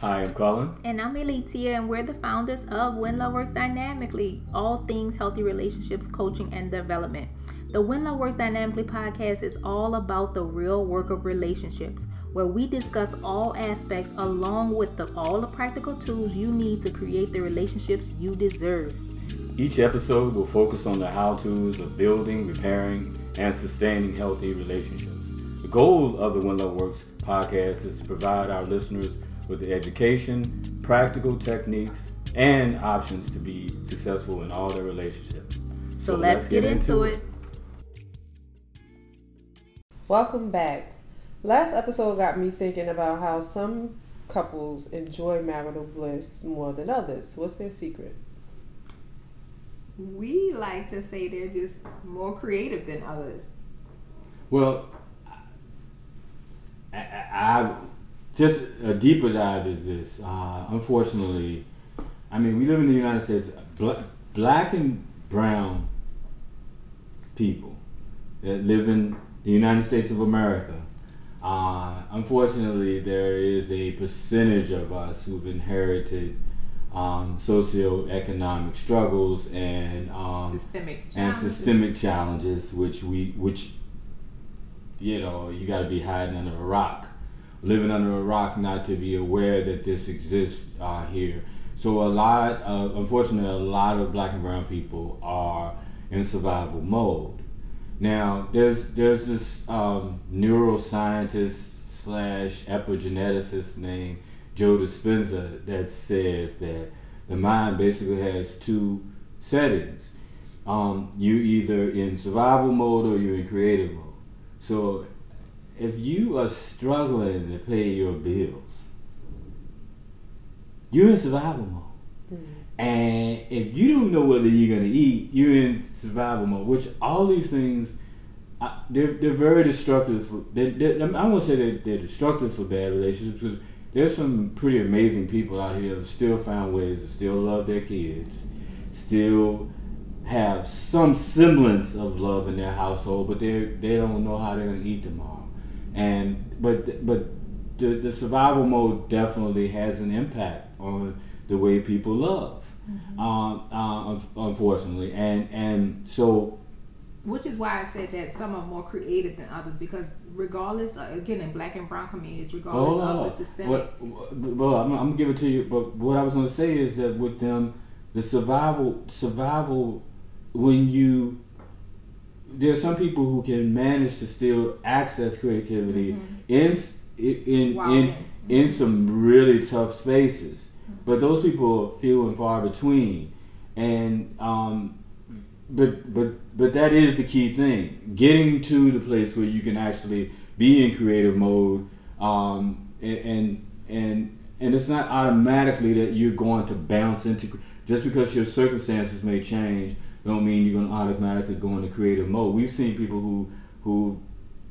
Hi, I'm Colin. And I'm Elitia, and we're the founders of When Love Works Dynamically, all things healthy relationships, coaching, and development. The When Love Works Dynamically podcast is all about the real work of relationships, where we discuss all aspects along with all the practical tools you need to create the relationships you deserve. Each episode will focus on the how-tos of building, repairing, and sustaining healthy relationships. The goal of the When Love Works podcast is to provide our listeners with the education, practical techniques, and options to be successful in all their relationships. So let's get into it. Welcome back. Last episode got me thinking about how some couples enjoy marital bliss more than others. What's their secret? We like to say they're just more creative than others. Well, I just a deeper dive is this. Unfortunately, I mean, we live in the United States. Black and brown people that live in the United States of America. Unfortunately, there is a percentage of us who've inherited socioeconomic struggles and systemic challenges, which you know, you got to be hiding under a rock. Living under a rock, not to be aware that this exists here. So unfortunately, a lot of black and brown people are in survival mode. Now, there's this neuroscientist / epigeneticist named Joe Dispenza that says that the mind basically has two settings. You're either in survival mode or you're in creative mode. So if you are struggling to pay your bills, you're in survival mode. Mm-hmm. And if you don't know whether you're going to eat, you're in survival mode, which all these things, they're very destructive. I won't say that they're destructive for bad relationships, because there's some pretty amazing people out here who still find ways to still love their kids, still have some semblance of love in their household, but they don't know how they're going to eat tomorrow. But the survival mode definitely has an impact on the way people love, mm-hmm. Unfortunately, and so. Which is why I said that some are more creative than others, because regardless, again, in black and brown communities, regardless of the systemic. Well, I'm gonna give it to you. But what I was gonna say is that with them, the survival, when you. There are some people who can manage to still access creativity, mm-hmm. in some really tough spaces, mm-hmm. but those people are few and far between, and but that is the key thing: getting to the place where you can actually be in creative mode, and it's not automatically that you're going to bounce into, just because your circumstances may change. Don't mean you're going to automatically go into creative mode. We've seen people who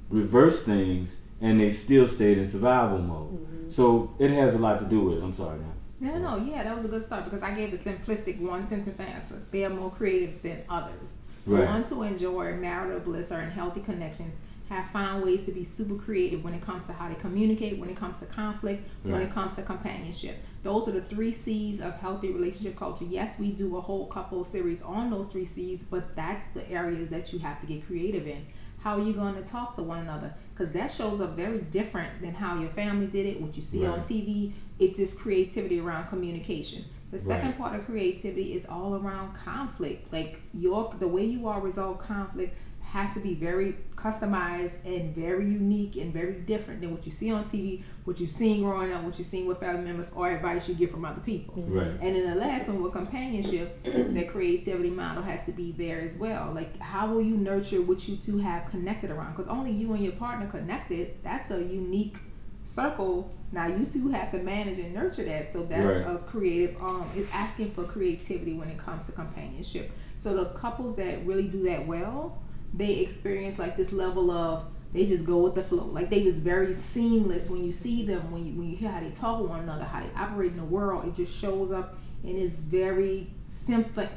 reverse things and they still stayed in survival mode. Mm-hmm. So it has a lot to do with it. I'm sorry. No, that was a good start, because I gave the simplistic one-sentence answer. They are more creative than others. Right. The ones who enjoy marital bliss or in healthy connections have found ways to be super creative when it comes to how they communicate, when it comes to conflict, right. when it comes to companionship. Those are the 3 C's of healthy relationship culture. Yes, we do a whole couple series on those 3 C's, but that's the areas that you have to get creative in. How are you going to talk to one another? Because that shows up very different than how your family did it, what you see right. on TV. It's just creativity around communication. The second right. part of creativity is all around conflict. Like the way you all resolve conflict has to be very customized and very unique and very different than what you see on TV, what you've seen growing up, what you've seen with family members, or advice you get from other people. Right. And in the last one with companionship, the creativity model has to be there as well. Like, how will you nurture what you two have connected around? Because only you and your partner connected, that's a unique circle. Now you two have to manage and nurture that. So that's right. a creative, it's asking for creativity when it comes to companionship. So the couples that really do that well, they experience like this level of, they just go with the flow. Like, they just very seamless when you see them, when you hear how they talk to one another, how they operate in the world. It just shows up and it's very symphony.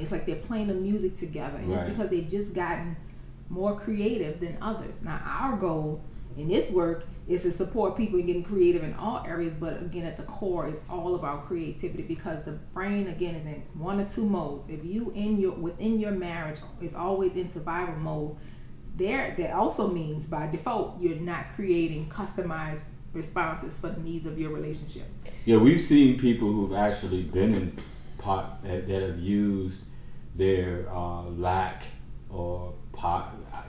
It's like they're playing the music together. And right. it's because they've just gotten more creative than others. Now, our goal in this work is to support people in getting creative in all areas, but again, at the core is all about creativity, because the brain, again, is in one or two modes. If you within your marriage is always in survival mode, that also means by default you're not creating customized responses for the needs of your relationship. Yeah, we've seen people who've actually been in pot that have used their lack, or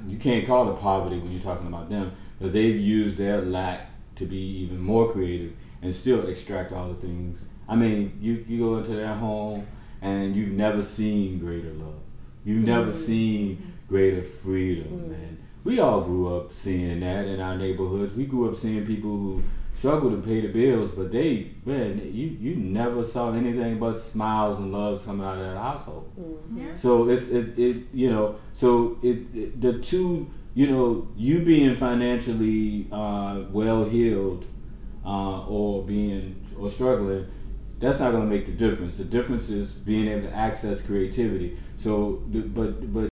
you can't call it poverty when you're talking about them, because they've used their lack to be even more creative and still extract all the things. I mean, you go into their home and you've never seen greater love. You've never seen greater freedom. And we all grew up seeing that in our neighborhoods. We grew up seeing people who struggled to pay the bills, but you never saw anything but smiles and love coming out of that household. Yeah. So the two, you being financially well-heeled or struggling, that's not going to make the difference. The difference is being able to access creativity. So, but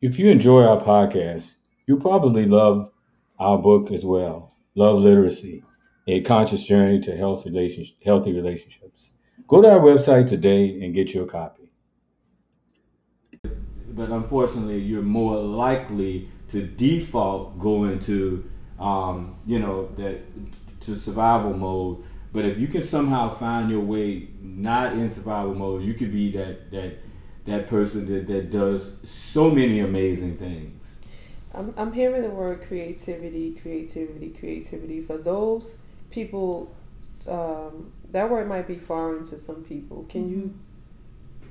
if you enjoy our podcast, you'll probably love our book as well, Love Literacy, A Conscious Journey to Healthy Relationships. Go to our website today and get your copy. But unfortunately, you're more likely to default going to, to survival mode. But if you can somehow find your way not in survival mode, you could be that person that does so many amazing things. I'm hearing the word creativity. For those people, that word might be foreign to some people. Can you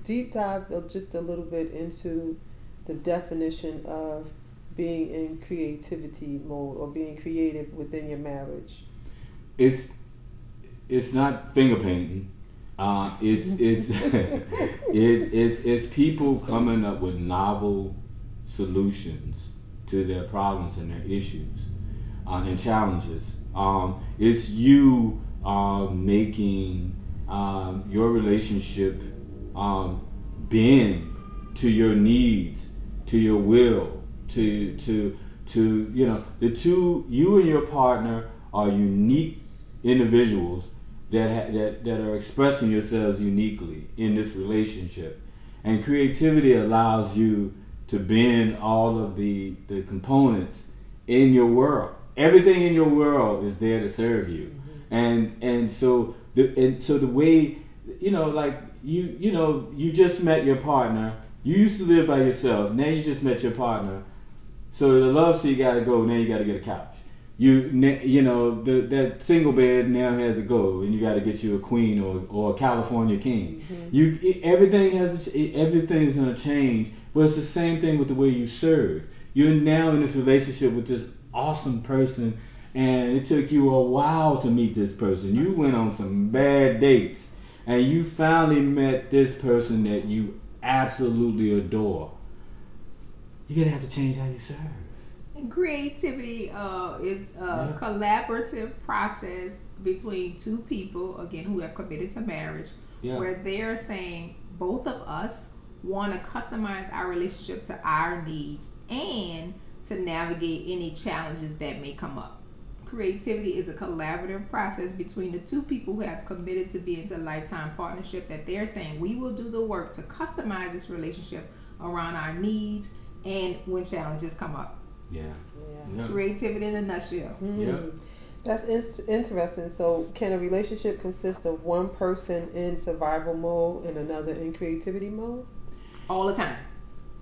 deep dive just a little bit into the definition of being in creativity mode or being creative within your marriage? It's not finger painting. It's people coming up with novel solutions to their problems and their issues and challenges. It's you making your relationship bend to your needs, to your will, you and your partner are unique individuals that are expressing yourselves uniquely in this relationship, and creativity allows you to bend all of the components in your world. Everything in your world is there to serve you, and so the way, like you just met your partner. You used to live by yourself. Now you just met your partner. So the love seat got to go. Now you got to get a couch. That single bed now has to go, and you got to get you a queen or a California king. Everything's gonna change. Well, it's the same thing with the way you serve. You're now in this relationship with this awesome person, and it took you a while to meet this person. You went on some bad dates, and you finally met this person that you absolutely adore. You're going to have to change how you serve. And creativity is a collaborative process between two people, again, who have committed to marriage, where they're saying both of us want to customize our relationship to our needs and to navigate any challenges that may come up. Creativity is a collaborative process between the two people who have committed to be into a lifetime partnership, that they're saying we will do the work to customize this relationship around our needs and when challenges come up. It's creativity in a nutshell. That's interesting. So can a relationship consist of one person in survival mode and another in creativity mode? All the time.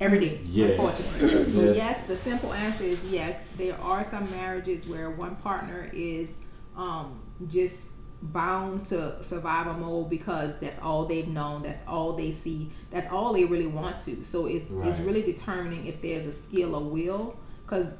Every day, unfortunately. So yes, the simple answer is yes. There are some marriages where one partner is just bound to survival mode because that's all they've known, that's all they see, that's all they really want to. So it's really determining if there's a skill or will. Because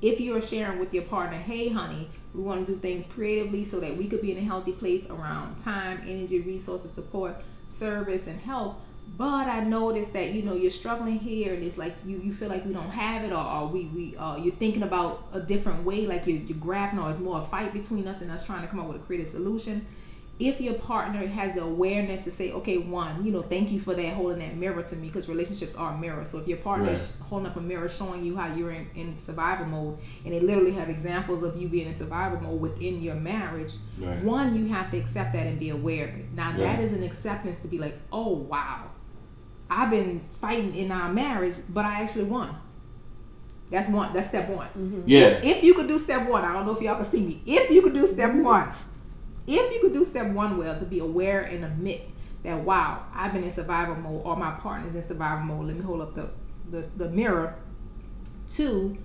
if you're sharing with your partner, hey, honey, we want to do things creatively so that we could be in a healthy place around time, energy, resources, support, service, and help. But I noticed that, you're struggling here, and it's like you feel like we don't have it, or we you're thinking about a different way, like you're grabbing, or it's more a fight between us and us trying to come up with a creative solution. if your partner has the awareness to say, okay, one, you know, thank you for that, holding that mirror to me, because relationships are mirrors. So if your partner is holding up a mirror showing you how you're in survival mode, and they literally have examples of you being in survival mode within your marriage, one, you have to accept that and be aware of it. Now that is an acceptance to be like, oh, wow, I've been fighting in our marriage, but I actually won. That's one. That's step one. Mm-hmm. Yeah. If you could do step one, I don't know if y'all can see me. If you could do step one, if you could do step one well, to be aware and admit that, wow, I've been in survival mode, or my partner's in survival mode. Let me hold up the mirror. Two,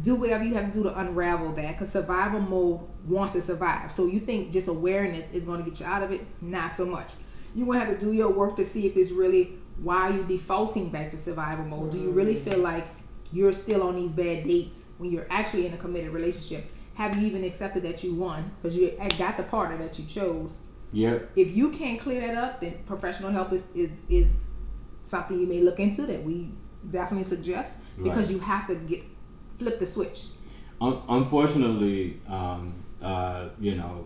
do whatever you have to do to unravel that, because survival mode wants to survive. So you think just awareness is going to get you out of it? Not so much. You're going to have to do your work to see if it's really, why are you defaulting back to survival mode? Do you really feel like you're still on these bad dates when you're actually in a committed relationship? Have you even accepted that you won, because you got the partner that you chose? Yep. If you can't clear that up, then professional help is something you may look into, that we definitely suggest, because you have to flip the switch. Unfortunately, you know,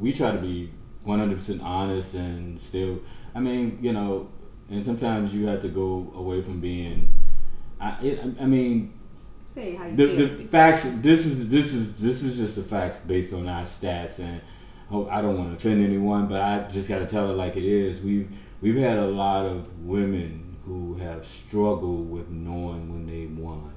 we try to be 100% honest, and still, I mean, you know, and sometimes you have to go away from being. I mean, say how you feel. The facts. This is just the facts based on our stats, and I don't want to offend anyone, but I just got to tell it like it is. We've had a lot of women who have struggled with knowing when they won,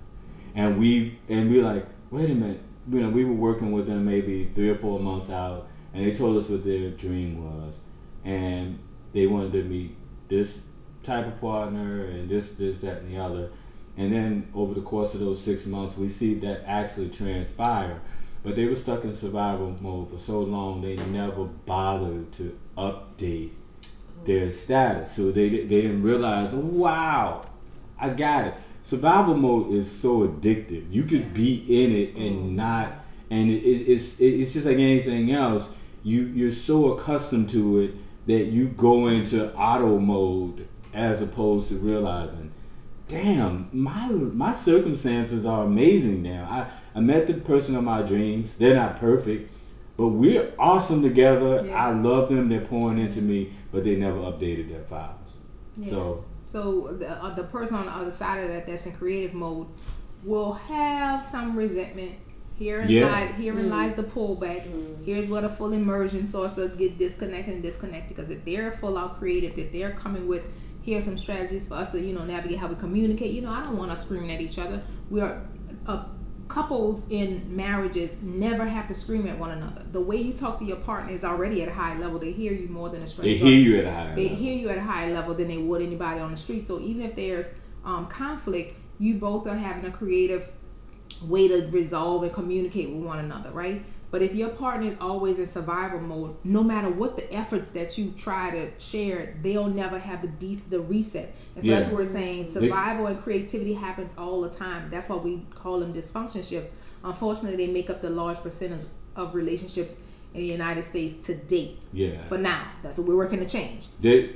and we're like, wait a minute. You know, we were working with them maybe 3 or 4 months out, and they told us what their dream was, and they wanted to meet this type of partner and this, that, and the other. And then over the course of those 6 months, we see that actually transpire. But they were stuck in survival mode for so long, they never bothered to update their status. So they didn't realize, wow, I got it. Survival mode is so addictive. You could be in it and not, and it's just like anything else. You're so accustomed to it that you go into auto mode as opposed to realizing, damn, my circumstances are amazing now. I met the person of my dreams. They're not perfect, but we're awesome together. Yeah. I love them. They're pouring into me, but they never updated their files. Yeah. So the person on the other side of that that's in creative mode will have some resentment. Herein lies the pullback. Here's what a full immersion source does: get disconnected. Because if they're full out creative, if they're coming with, here's some strategies for us to, you know, navigate how we communicate. You know, I don't want us screaming at each other. We are couples in marriages never have to scream at one another. The way you talk to your partner is already at a high level. They hear you more than a stranger. They hear you at a higher level than they would anybody on the street. So even if there's conflict, you both are having a creative way to resolve and communicate with one another, right? But if your partner is always in survival mode, no matter what the efforts that you try to share, they'll never have the reset. And so that's what we're saying. Survival and creativity happens all the time. That's why we call them dysfunctionships. Unfortunately, they make up the large percentage of relationships in the United States to date. Yeah. For now, that's what we're working to change. The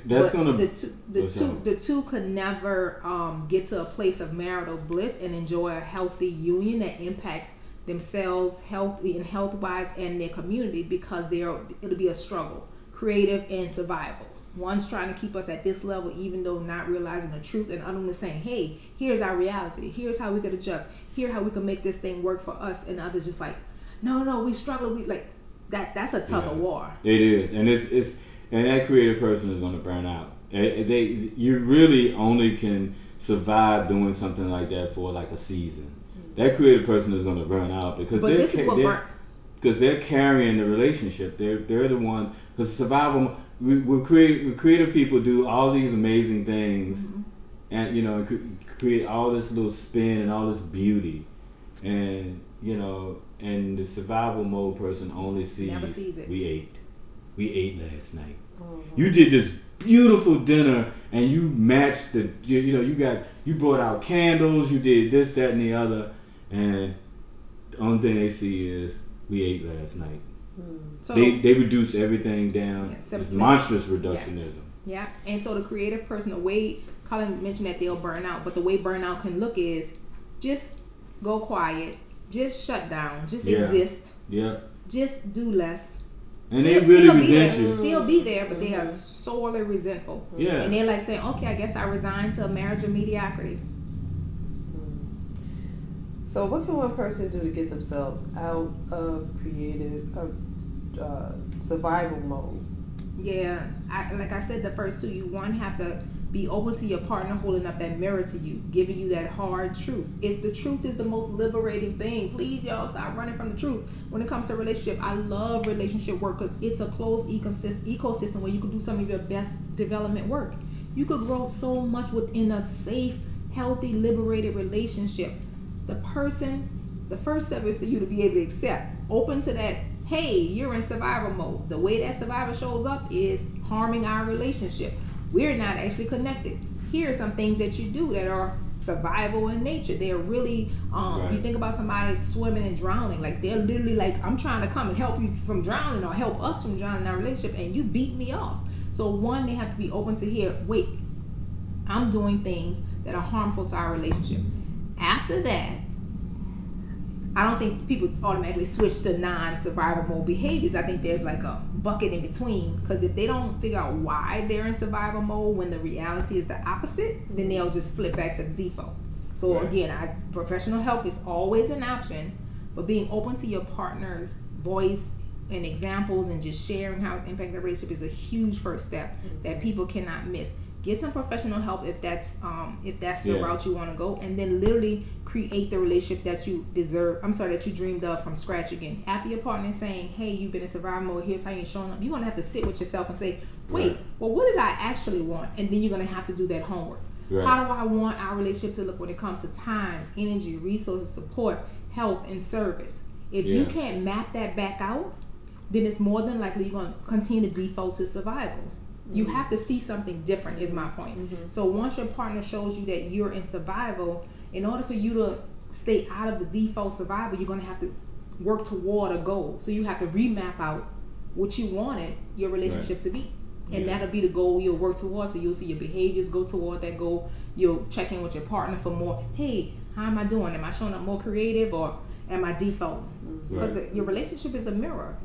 two could never get to a place of marital bliss and enjoy a healthy union that impacts themselves healthy and health wise and their community, because it'll be a struggle, creative and survival. One's trying to keep us at this level, even though not realizing the truth, and others saying, hey, here's our reality, here's how we could adjust, here's how we can make this thing work for us, and others just like, no, we struggle, we like that. That's a tug of war. It is, and it's and that creative person is going to burn out. You really only can survive doing something like that for like a season. That creative person is going to burn out because they're carrying the relationship. They're the ones, because survival. Creative people do all these amazing things, and you know, create all this little spin and all this beauty, and you know, and the survival mode person only sees it. We ate last night. Mm-hmm. You did this beautiful dinner, and you matched the. You know, you brought out candles. You did this, that, and the other. And the only thing they see is, we ate last night. So they reduce everything down. It's monstrous reductionism. Yeah. And so the creative person, the way Colin mentioned that they'll burn out, but the way burnout can look is just go quiet, just shut down, just exist, just do less, And still, they really resent you. Still be there, but they are sorely resentful. Yeah. And they're like saying, okay, I guess I resigned to a marriage of mediocrity. So what can one person do to get themselves out of creative survival mode? Yeah. Like I said, the first two, you have to be open to your partner holding up that mirror to you, giving you that hard truth. It's the truth is the most liberating thing. Please, y'all, stop running from the truth. When it comes to relationship, I love relationship work because it's a closed ecosystem where you can do some of your best development work. You could grow so much within a safe, healthy, liberated relationship. The person, the first step is for you to be able to accept, open to that, hey, you're in survival mode. The way that survival shows up is harming our relationship. We're not actually connected. Here are some things that you do that are survival in nature. They're really, you think about somebody swimming and drowning. Like, they're literally like, I'm trying to come and help you from drowning or help us from drowning in our relationship, and you beat me off. So, one, they have to be open to hear, wait, I'm doing things that are harmful to our relationship. After that, I don't think people automatically switch to non-survival mode behaviors. I think there's like a bucket in between, because if they don't figure out why they're in survival mode when the reality is the opposite, then they'll just flip back to the default. So again, professional help is always an option, but being open to your partner's voice and examples and just sharing how it impacts the relationship is a huge first step that people cannot miss. Get some professional help if that's the route you want to go, and then literally create the relationship that you deserve. I'm sorry, that you dreamed of from scratch again. After your partner is saying, "Hey, you've been in survival mode. Here's how you're showing up." You're gonna have to sit with yourself and say, "Wait, well, what did I actually want?" And then you're gonna have to do that homework. Right. How do I want our relationship to look when it comes to time, energy, resources, support, health, and service? If you can't map that back out, then it's more than likely you're gonna continue to default to survival. You have to see something different is my point. So once your partner shows you that you're in survival, in order for you to stay out of the default survival, you're going to have to work toward a goal. So you have to remap out what you wanted your relationship to be. And that'll be the goal you'll work towards. So you'll see your behaviors go toward that goal. You'll check in with your partner for more, hey, how am I doing? Am I showing up more creative or am I default? Because your relationship is a mirror.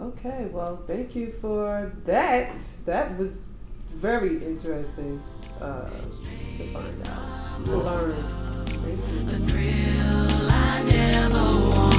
Okay, well, thank you for that. That was very interesting to find out, to learn. Thank you.